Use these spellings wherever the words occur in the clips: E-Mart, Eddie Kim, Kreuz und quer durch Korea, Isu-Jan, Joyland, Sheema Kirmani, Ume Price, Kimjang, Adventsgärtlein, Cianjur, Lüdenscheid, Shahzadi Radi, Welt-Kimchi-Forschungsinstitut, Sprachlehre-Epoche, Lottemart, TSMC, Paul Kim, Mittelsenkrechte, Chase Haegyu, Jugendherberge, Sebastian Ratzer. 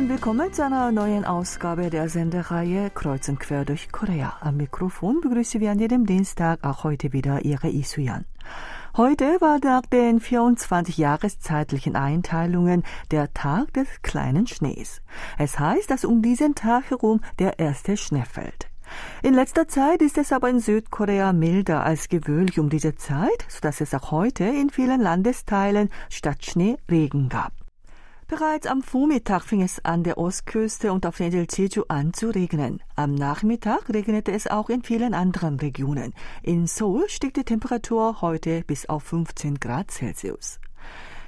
und willkommen zu einer neuen Ausgabe der Sendereihe Kreuz und quer durch Korea. Am Mikrofon begrüße wir an jedem Dienstag auch heute wieder Ihre Isu-Jan. Heute war nach den 24 jahreszeitlichen Einteilungen der Tag des kleinen Schnees. Es heißt, dass um diesen Tag herum der erste Schnee fällt. In letzter Zeit ist es aber in Südkorea milder als gewöhnlich um diese Zeit, sodass es auch heute in vielen Landesteilen statt Schnee Regen gab. Bereits am Vormittag fing es an der Ostküste und auf der Insel Jeju an zu regnen. Am Nachmittag regnete es auch in vielen anderen Regionen. In Seoul stieg die Temperatur heute bis auf 15 Grad Celsius.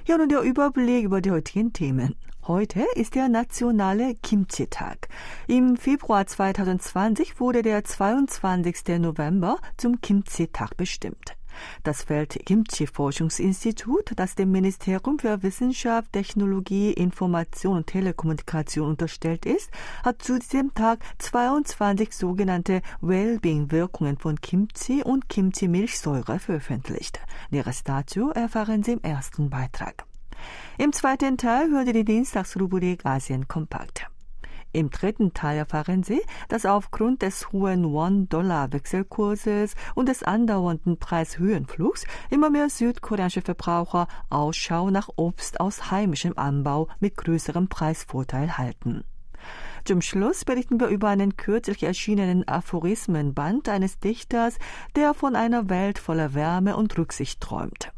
Ja, nun der Überblick über die heutigen Themen. Heute ist der nationale Kimchi-Tag. Im Februar 2020 wurde der 22. November zum Kimchi-Tag bestimmt. Das Welt-Kimchi-Forschungsinstitut, das dem Ministerium für Wissenschaft, Technologie, Information und Telekommunikation unterstellt ist, hat zu diesem Tag 22 sogenannte Wellbeing-Wirkungen von Kimchi und Kimchi-Milchsäure veröffentlicht. Näheres dazu erfahren Sie im ersten Beitrag. Im zweiten Teil hören Sie die Dienstagsrubrik Asien kompakt. Im dritten Teil erfahren Sie, dass aufgrund des hohen Won-Dollar-Wechselkurses und des andauernden Preishöhenflugs immer mehr südkoreanische Verbraucher Ausschau nach Obst aus heimischem Anbau mit größerem Preisvorteil halten. Zum Schluss berichten wir über einen kürzlich erschienenen Aphorismenband eines Dichters, der von einer Welt voller Wärme und Rücksicht träumt.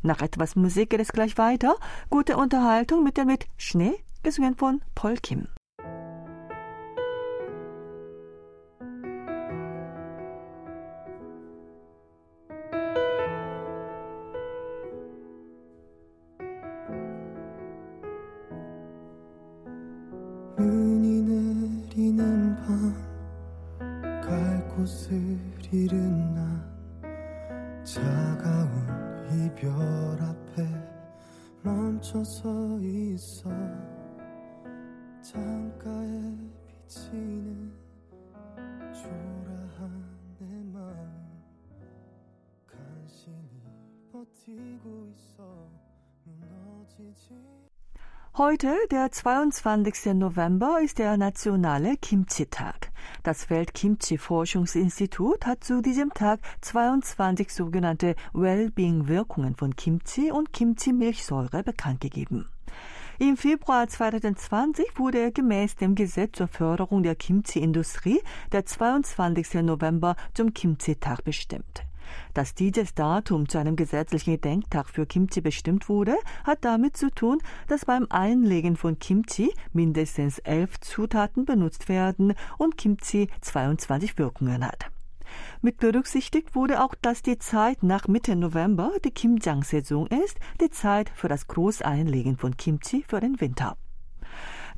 Nach etwas Musik geht es gleich weiter. Gute Unterhaltung mit dem Lied Schnee, gesungen von Paul Kim. Heute, der 22. November, ist der nationale Kimchi-Tag. Das Welt-Kimchi-Forschungsinstitut hat zu diesem Tag 22 sogenannte Wellbeing-Wirkungen von Kimchi und Kimchi-Milchsäure bekannt gegeben. Im Februar 2020 wurde gemäß dem Gesetz zur Förderung der Kimchi-Industrie der 22. November zum Kimchi-Tag bestimmt. Dass dieses Datum zu einem gesetzlichen Gedenktag für Kimchi bestimmt wurde, hat damit zu tun, dass beim Einlegen von Kimchi mindestens 11 Zutaten benutzt werden und Kimchi 22 Wirkungen hat. Mit berücksichtigt wurde auch, dass die Zeit nach Mitte November die Kimjang-Saison ist, die Zeit für das Großeinlegen von Kimchi für den Winter.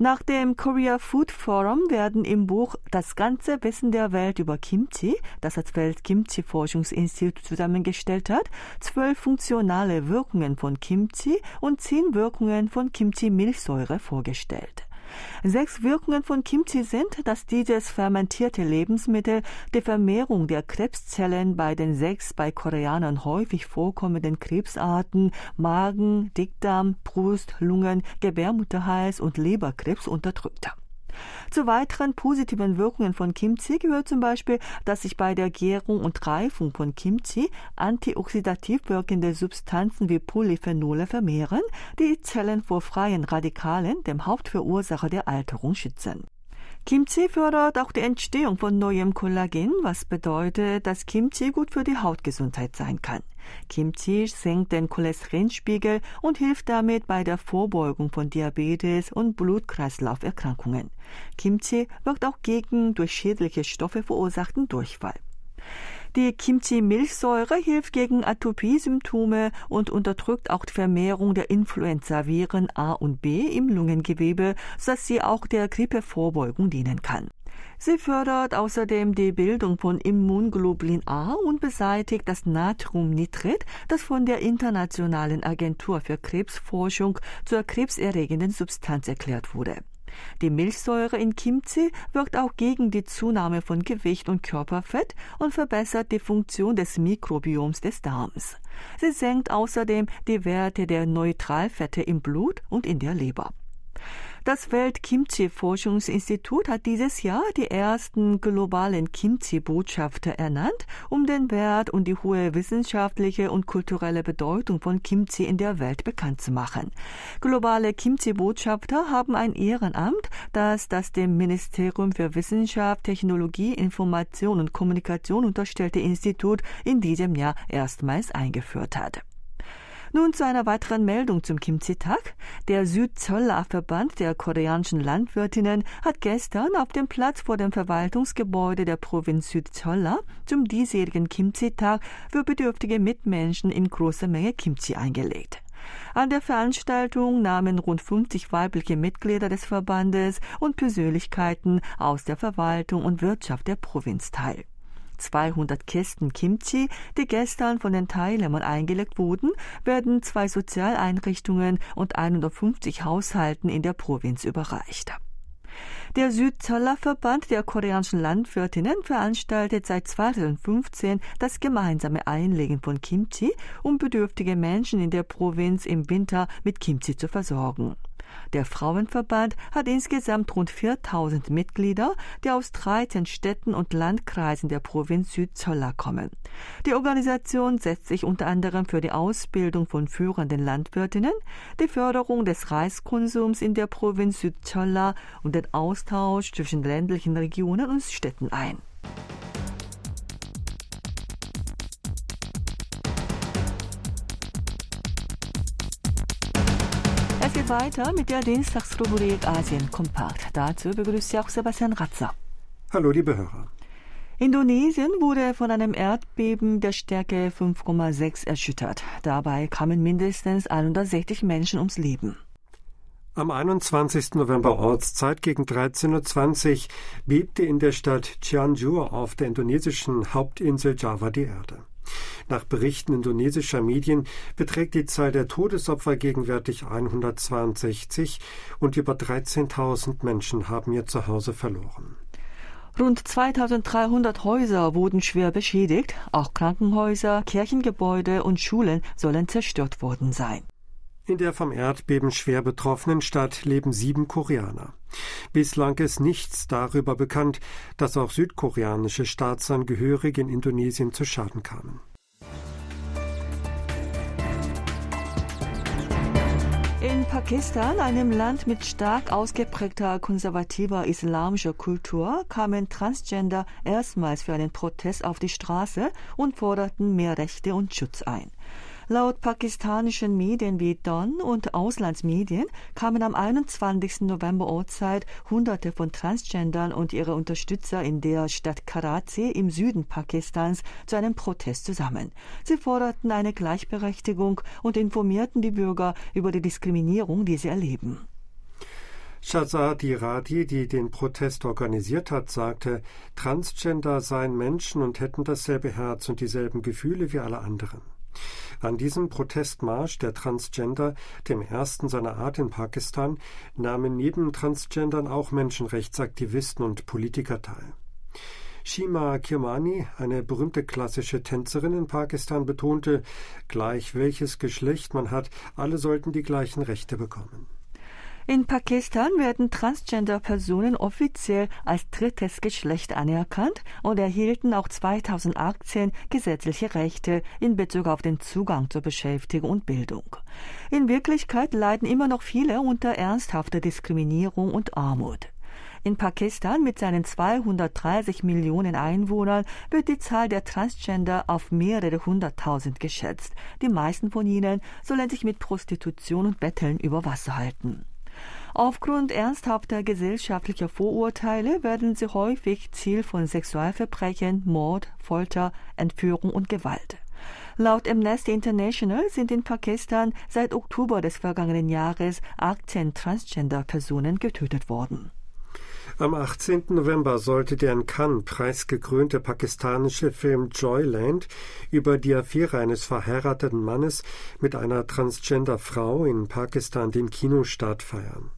Nach dem Korea Food Forum werden im Buch Das ganze Wissen der Welt über Kimchi, das das Welt-Kimchi-Forschungsinstitut zusammengestellt hat, 12 funktionale Wirkungen von Kimchi und 10 Wirkungen von Kimchi-Milchsäure vorgestellt. 6 Wirkungen von Kimchi sind, dass dieses fermentierte Lebensmittel die Vermehrung der Krebszellen bei den 6 bei Koreanern häufig vorkommenden Krebsarten Magen, Dickdarm, Brust, Lungen, Gebärmutterhals und Leberkrebs unterdrückt. Zu weiteren positiven Wirkungen von Kimchi gehört zum Beispiel, dass sich bei der Gärung und Reifung von Kimchi antioxidativ wirkende Substanzen wie Polyphenole vermehren, die die Zellen vor freien Radikalen, dem Hauptverursacher der Alterung, schützen. Kimchi fördert auch die Entstehung von neuem Kollagen, was bedeutet, dass Kimchi gut für die Hautgesundheit sein kann. Kimchi senkt den Cholesterinspiegel und hilft damit bei der Vorbeugung von Diabetes und Blutkreislauferkrankungen. Kimchi wirkt auch gegen durch schädliche Stoffe verursachten Durchfall. Die Kimchi-Milchsäure hilft gegen Atopie-Symptome und unterdrückt auch die Vermehrung der Influenza-Viren A und B im Lungengewebe, sodass sie auch der Grippevorbeugung dienen kann. Sie fördert außerdem die Bildung von Immunglobulin A und beseitigt das Natriumnitrit, das von der Internationalen Agentur für Krebsforschung zur krebserregenden Substanz erklärt wurde. Die Milchsäure in Kimchi wirkt auch gegen die Zunahme von Gewicht und Körperfett und verbessert die Funktion des Mikrobioms des Darms. Sie senkt außerdem die Werte der Neutralfette im Blut und in der Leber. Das Welt-Kimchi-Forschungsinstitut hat dieses Jahr die ersten globalen Kimchi-Botschafter ernannt, um den Wert und die hohe wissenschaftliche und kulturelle Bedeutung von Kimchi in der Welt bekannt zu machen. Globale Kimchi-Botschafter haben ein Ehrenamt, das dem Ministerium für Wissenschaft, Technologie, Information und Kommunikation unterstellte Institut in diesem Jahr erstmals eingeführt hat. Nun zu einer weiteren Meldung zum Kimchi-Tag. Der Südzollverband der koreanischen Landwirtinnen hat gestern auf dem Platz vor dem Verwaltungsgebäude der Provinz Südzolla zum diesjährigen Kimchi-Tag für bedürftige Mitmenschen in großer Menge Kimchi eingelegt. An der Veranstaltung nahmen rund 50 weibliche Mitglieder des Verbandes und Persönlichkeiten aus der Verwaltung und Wirtschaft der Provinz teil. 200 Kästen Kimchi, die gestern von den Teilnehmern eingelegt wurden, werden 2 Sozialeinrichtungen und 150 Haushalten in der Provinz überreicht. Der Südzollverband der koreanischen Landwirtinnen veranstaltet seit 2015 das gemeinsame Einlegen von Kimchi, um bedürftige Menschen in der Provinz im Winter mit Kimchi zu versorgen. Der Frauenverband hat insgesamt rund 4.000 Mitglieder, die aus 13 Städten und Landkreisen der Provinz Südzolla kommen. Die Organisation setzt sich unter anderem für die Ausbildung von führenden Landwirtinnen, die Förderung des Reiskonsums in der Provinz Südzolla und den Austausch zwischen ländlichen Regionen und Städten ein. Weiter mit der Dienstagsrubrik Asien kompakt. Dazu begrüßt Sie auch Sebastian Ratzer. Hallo, liebe Hörer. Indonesien wurde von einem Erdbeben der Stärke 5,6 erschüttert. Dabei kamen mindestens 160 Menschen ums Leben. Am 21. November Ortszeit gegen 13.20 Uhr bebte in der Stadt Cianjur auf der indonesischen Hauptinsel Java die Erde. Nach Berichten indonesischer Medien beträgt die Zahl der Todesopfer gegenwärtig 162 und über 13.000 Menschen haben ihr Zuhause verloren. Rund 2.300 Häuser wurden schwer beschädigt. Auch Krankenhäuser, Kirchengebäude und Schulen sollen zerstört worden sein. In der vom Erdbeben schwer betroffenen Stadt leben 7 Koreaner. Bislang ist nichts darüber bekannt, dass auch südkoreanische Staatsangehörige in Indonesien zu Schaden kamen. In Pakistan, einem Land mit stark ausgeprägter konservativer islamischer Kultur, kamen Transgender erstmals für einen Protest auf die Straße und forderten mehr Rechte und Schutz ein. Laut pakistanischen Medien wie Dawn und Auslandsmedien kamen am 21. November Ortszeit Hunderte von Transgendern und ihre Unterstützer in der Stadt Karachi im Süden Pakistans zu einem Protest zusammen. Sie forderten eine Gleichberechtigung und informierten die Bürger über die Diskriminierung, die sie erleben. Shahzadi Radi, die den Protest organisiert hat, sagte, Transgender seien Menschen und hätten dasselbe Herz und dieselben Gefühle wie alle anderen. An diesem Protestmarsch der Transgender, dem ersten seiner Art in Pakistan, nahmen neben Transgendern auch Menschenrechtsaktivisten und Politiker teil. Sheema Kirmani, eine berühmte klassische Tänzerin in Pakistan, betonte, gleich welches Geschlecht man hat, alle sollten die gleichen Rechte bekommen. In Pakistan werden Transgender-Personen offiziell als drittes Geschlecht anerkannt und erhielten auch 2018 gesetzliche Rechte in Bezug auf den Zugang zur Beschäftigung und Bildung. In Wirklichkeit leiden immer noch viele unter ernsthafter Diskriminierung und Armut. In Pakistan mit seinen 230 Millionen Einwohnern wird die Zahl der Transgender auf mehrere 100.000 geschätzt. Die meisten von ihnen sollen sich mit Prostitution und Betteln über Wasser halten. Aufgrund ernsthafter gesellschaftlicher Vorurteile werden sie häufig Ziel von Sexualverbrechen, Mord, Folter, Entführung und Gewalt. Laut Amnesty International sind in Pakistan seit Oktober des vergangenen Jahres 18 Transgender-Personen getötet worden. Am 18. November sollte der in Cannes preisgekrönte pakistanische Film Joyland über die Affäre eines verheirateten Mannes mit einer Transgender-Frau in Pakistan den Kinostart feiern.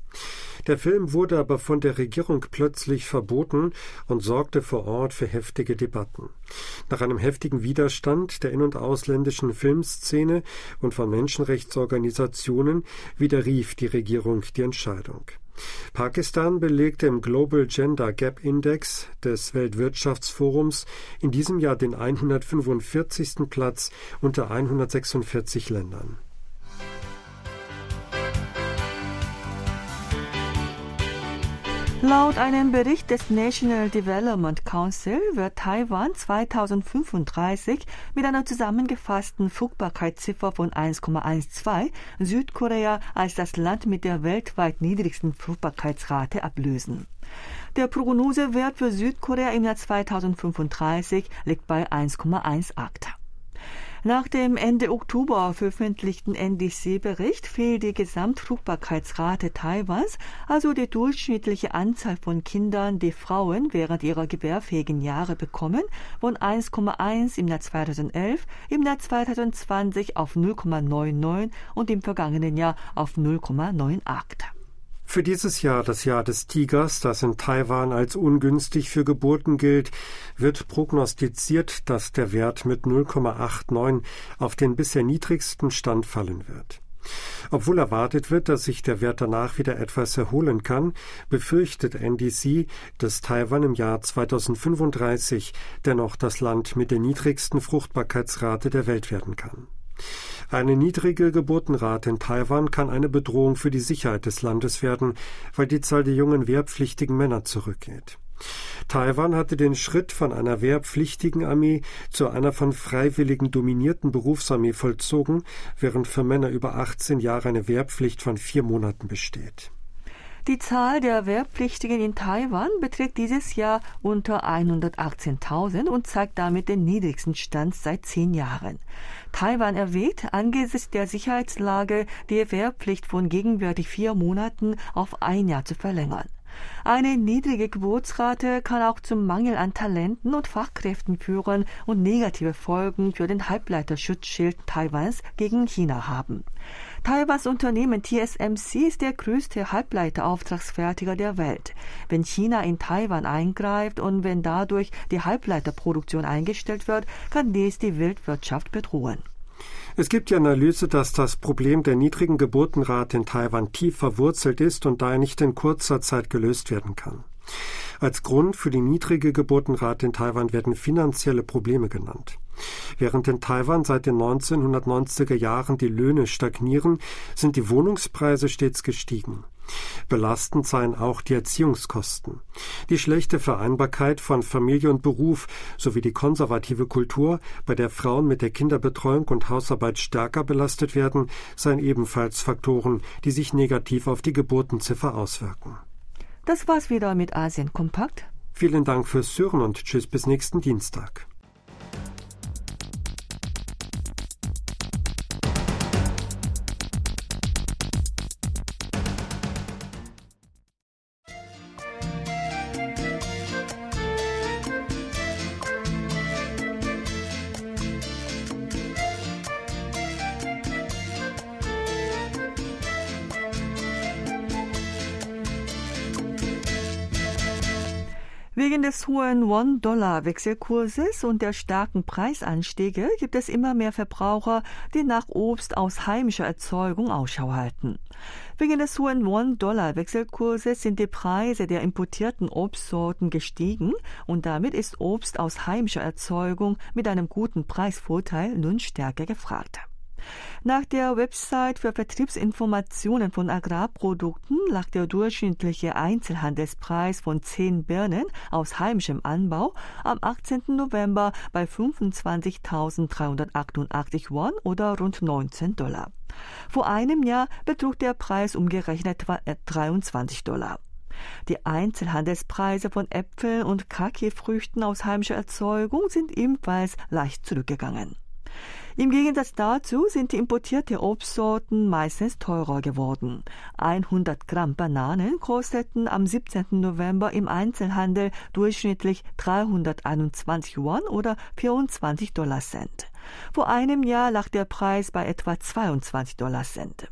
Der Film wurde aber von der Regierung plötzlich verboten und sorgte vor Ort für heftige Debatten. Nach einem heftigen Widerstand der in- und ausländischen Filmszene und von Menschenrechtsorganisationen widerrief die Regierung die Entscheidung. Pakistan belegte im Global Gender Gap Index des Weltwirtschaftsforums in diesem Jahr den 145. Platz unter 146 Ländern. Laut einem Bericht des National Development Council wird Taiwan 2035 mit einer zusammengefassten Fruchtbarkeitsziffer von 1,12 Südkorea als das Land mit der weltweit niedrigsten Fruchtbarkeitsrate ablösen. Der Prognosewert für Südkorea im Jahr 2035 liegt bei 1,18. Nach dem Ende Oktober veröffentlichten NDC-Bericht fiel die Gesamtfruchtbarkeitsrate Taiwans, also die durchschnittliche Anzahl von Kindern, die Frauen während ihrer gebärfähigen Jahre bekommen, von 1,1 im Jahr 2011, im Jahr 2020 auf 0,99 und im vergangenen Jahr auf 0,98. Für dieses Jahr, das Jahr des Tigers, das in Taiwan als ungünstig für Geburten gilt, wird prognostiziert, dass der Wert mit 0,89 auf den bisher niedrigsten Stand fallen wird. Obwohl erwartet wird, dass sich der Wert danach wieder etwas erholen kann, befürchtet NDC, dass Taiwan im Jahr 2035 dennoch das Land mit der niedrigsten Fruchtbarkeitsrate der Welt werden kann. Eine niedrige Geburtenrate in Taiwan kann eine Bedrohung für die Sicherheit des Landes werden, weil die Zahl der jungen wehrpflichtigen Männer zurückgeht. Taiwan hatte den Schritt von einer wehrpflichtigen Armee zu einer von Freiwilligen dominierten Berufsarmee vollzogen, während für Männer über 18 Jahre eine Wehrpflicht von 4 Monaten besteht. Die Zahl der Wehrpflichtigen in Taiwan beträgt dieses Jahr unter 118.000 und zeigt damit den niedrigsten Stand seit 10 Jahren. Taiwan erwägt, angesichts der Sicherheitslage die Wehrpflicht von gegenwärtig 4 Monaten auf 1 Jahr zu verlängern. Eine niedrige Geburtsrate kann auch zum Mangel an Talenten und Fachkräften führen und negative Folgen für den Halbleiterschutzschild Taiwans gegen China haben. Taiwans Unternehmen TSMC ist der größte Halbleiterauftragsfertiger der Welt. Wenn China in Taiwan eingreift und wenn dadurch die Halbleiterproduktion eingestellt wird, kann dies die Weltwirtschaft bedrohen. Es gibt die Analyse, dass das Problem der niedrigen Geburtenrate in Taiwan tief verwurzelt ist und daher nicht in kurzer Zeit gelöst werden kann. Als Grund für die niedrige Geburtenrate in Taiwan werden finanzielle Probleme genannt. Während in Taiwan seit den 1990er Jahren die Löhne stagnieren, sind die Wohnungspreise stets gestiegen. Belastend seien auch die Erziehungskosten. Die schlechte Vereinbarkeit von Familie und Beruf sowie die konservative Kultur, bei der Frauen mit der Kinderbetreuung und Hausarbeit stärker belastet werden, seien ebenfalls Faktoren, die sich negativ auf die Geburtenziffer auswirken. Das war's wieder mit Asien Kompakt. Vielen Dank fürs Hören und tschüss bis nächsten Dienstag. Wegen des hohen Won-Dollar-Wechselkurses und der starken Preisanstiege gibt es immer mehr Verbraucher, die nach Obst aus heimischer Erzeugung Ausschau halten. Wegen des hohen Won-Dollar-Wechselkurses sind die Preise der importierten Obstsorten gestiegen und damit ist Obst aus heimischer Erzeugung mit einem guten Preisvorteil nun stärker gefragt. Nach der Website für Vertriebsinformationen von Agrarprodukten lag der durchschnittliche Einzelhandelspreis von 10 Birnen aus heimischem Anbau am 18. November bei 25.388 Won oder rund $19. Vor einem Jahr betrug der Preis umgerechnet $23. Die Einzelhandelspreise von Äpfeln und Kaki-Früchten aus heimischer Erzeugung sind ebenfalls leicht zurückgegangen. Im Gegensatz dazu sind die importierten Obstsorten meistens teurer geworden. 100 Gramm Bananen kosteten am 17. November im Einzelhandel durchschnittlich 321 Won oder $24. Vor einem Jahr lag der Preis bei etwa $22.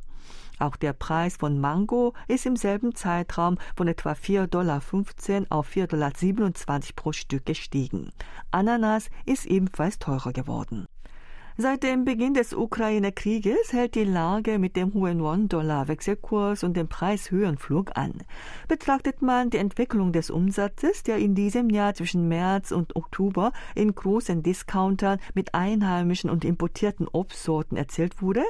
Auch der Preis von Mango ist im selben Zeitraum von etwa $4,15 auf $4,27 pro Stück gestiegen. Ananas ist ebenfalls teurer geworden. Seit dem Beginn des Ukraine-Krieges hält die Lage mit dem hohen Won-Dollar-Wechselkurs und dem Preishöhenflug an. Betrachtet man die Entwicklung des Umsatzes, der in diesem Jahr zwischen März und Oktober in großen Discountern mit einheimischen und importierten Obstsorten erzielt wurde,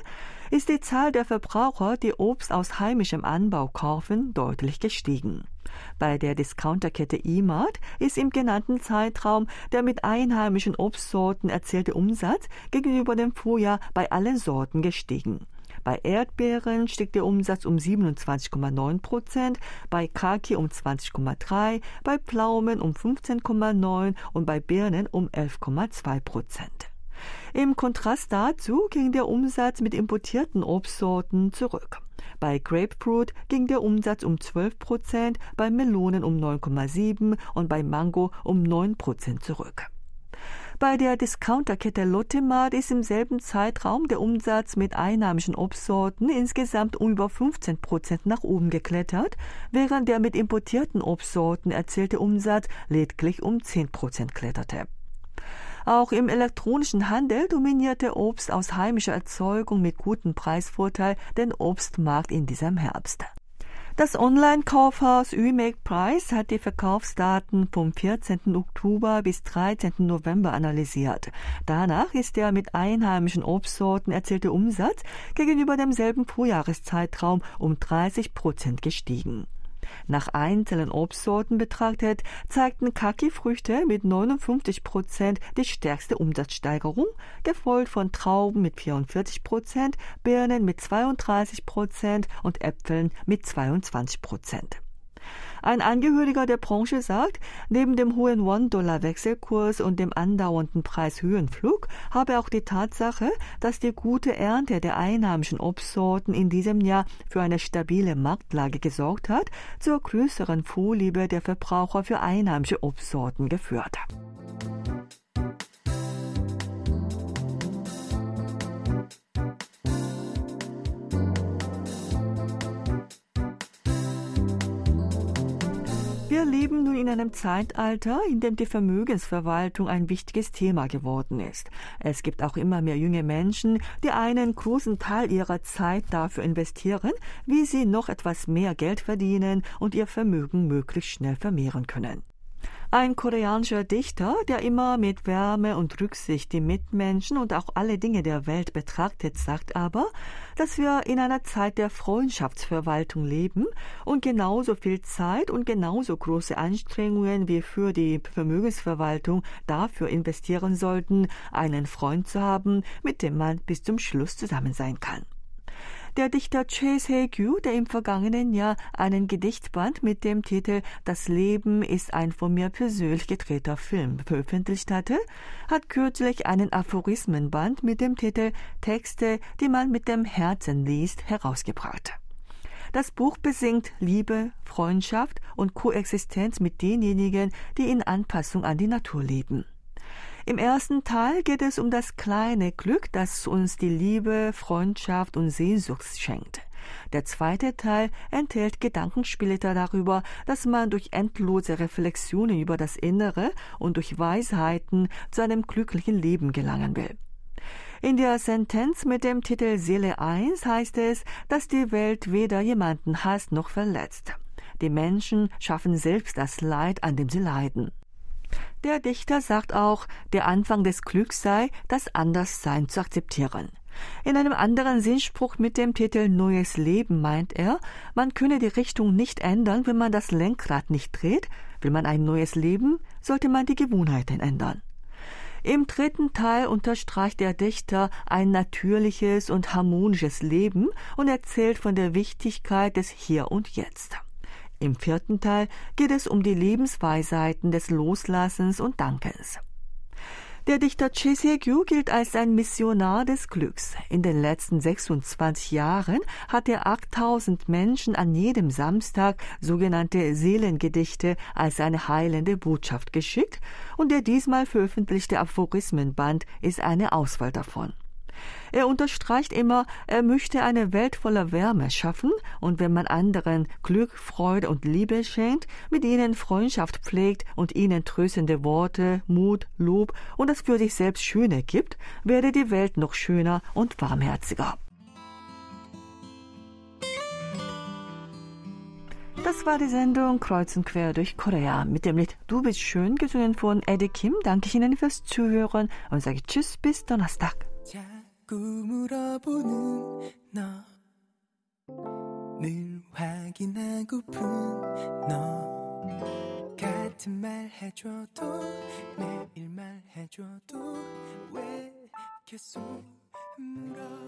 ist die Zahl der Verbraucher, die Obst aus heimischem Anbau kaufen, deutlich gestiegen. Bei der Discounterkette E-Mart ist im genannten Zeitraum der mit einheimischen Obstsorten erzielte Umsatz gegenüber dem Vorjahr bei allen Sorten gestiegen. Bei Erdbeeren stieg der Umsatz um 27,9%, bei Kaki um 20,3%, bei Pflaumen um 15,9% und bei Birnen um 11,2%. Im Kontrast dazu ging der Umsatz mit importierten Obstsorten zurück. Bei Grapefruit ging der Umsatz um 12%, bei Melonen um 9,7% und bei Mango um 9% zurück. Bei der Discounterkette Lottemart ist im selben Zeitraum der Umsatz mit einheimischen Obstsorten insgesamt um über 15% nach oben geklettert, während der mit importierten Obstsorten erzielte Umsatz lediglich um 10% kletterte. Auch im elektronischen Handel dominierte Obst aus heimischer Erzeugung mit gutem Preisvorteil den Obstmarkt in diesem Herbst. Das Online-Kaufhaus Ume Price hat die Verkaufsdaten vom 14. Oktober bis 13. November analysiert. Danach ist der mit einheimischen Obstsorten erzielte Umsatz gegenüber demselben Vorjahreszeitraum um 30% gestiegen. Nach einzelnen Obstsorten betrachtet, zeigten Kaki-Früchte mit 59% die stärkste Umsatzsteigerung, gefolgt von Trauben mit 44%, Birnen mit 32% und Äpfeln mit 22%. Ein Angehöriger der Branche sagt, neben dem hohen Won-Dollar-Wechselkurs und dem andauernden Preishöhenflug habe auch die Tatsache, dass die gute Ernte der einheimischen Obstsorten in diesem Jahr für eine stabile Marktlage gesorgt hat, zur größeren Vorliebe der Verbraucher für einheimische Obstsorten geführt. Wir leben nun in einem Zeitalter, in dem die Vermögensverwaltung ein wichtiges Thema geworden ist. Es gibt auch immer mehr junge Menschen, die einen großen Teil ihrer Zeit dafür investieren, wie sie noch etwas mehr Geld verdienen und ihr Vermögen möglichst schnell vermehren können. Ein koreanischer Dichter, der immer mit Wärme und Rücksicht die Mitmenschen und auch alle Dinge der Welt betrachtet, sagt aber, dass wir in einer Zeit der Freundschaftsverwaltung leben und genauso viel Zeit und genauso große Anstrengungen wie für die Vermögensverwaltung dafür investieren sollten, einen Freund zu haben, mit dem man bis zum Schluss zusammen sein kann. Der Dichter Chase Haegyu, der im vergangenen Jahr einen Gedichtband mit dem Titel »Das Leben ist ein von mir persönlich gedrehter Film« veröffentlicht hatte, hat kürzlich einen Aphorismenband mit dem Titel »Texte, die man mit dem Herzen liest« herausgebracht. Das Buch besingt Liebe, Freundschaft und Koexistenz mit denjenigen, die in Anpassung an die Natur leben. Im ersten Teil geht es um das kleine Glück, das uns die Liebe, Freundschaft und Sehnsucht schenkt. Der zweite Teil enthält Gedankenspiele darüber, dass man durch endlose Reflexionen über das Innere und durch Weisheiten zu einem glücklichen Leben gelangen will. In der Sentenz mit dem Titel Seele 1 heißt es, dass die Welt weder jemanden hasst noch verletzt. Die Menschen schaffen selbst das Leid, an dem sie leiden. Der Dichter sagt auch, der Anfang des Glücks sei, das Anderssein zu akzeptieren. In einem anderen Sinnspruch mit dem Titel »Neues Leben« meint er, man könne die Richtung nicht ändern, wenn man das Lenkrad nicht dreht. Will man ein neues Leben, sollte man die Gewohnheiten ändern. Im dritten Teil unterstreicht der Dichter ein natürliches und harmonisches Leben und erzählt von der Wichtigkeit des Hier und Jetzt. Im vierten Teil geht es um die Lebensweisheiten des Loslassens und Dankens. Der Dichter Chase Haegyu gilt als ein Missionar des Glücks. In den letzten 26 Jahren hat er 8000 Menschen an jedem Samstag sogenannte Seelengedichte als eine heilende Botschaft geschickt und der diesmal veröffentlichte Aphorismenband ist eine Auswahl davon. Er unterstreicht immer, er möchte eine Welt voller Wärme schaffen und wenn man anderen Glück, Freude und Liebe schenkt, mit ihnen Freundschaft pflegt und ihnen tröstende Worte, Mut, Lob und das für sich selbst Schöne gibt, werde die Welt noch schöner und warmherziger. Das war die Sendung Kreuz und quer durch Korea mit dem Lied Du bist schön, gesungen von Eddie Kim. Danke ich Ihnen fürs Zuhören und sage Tschüss, bis Donnerstag. 물어보는 너 늘 확인하고픈 너 같은 말 해줘도 매일 말해줘도 왜 계속 물어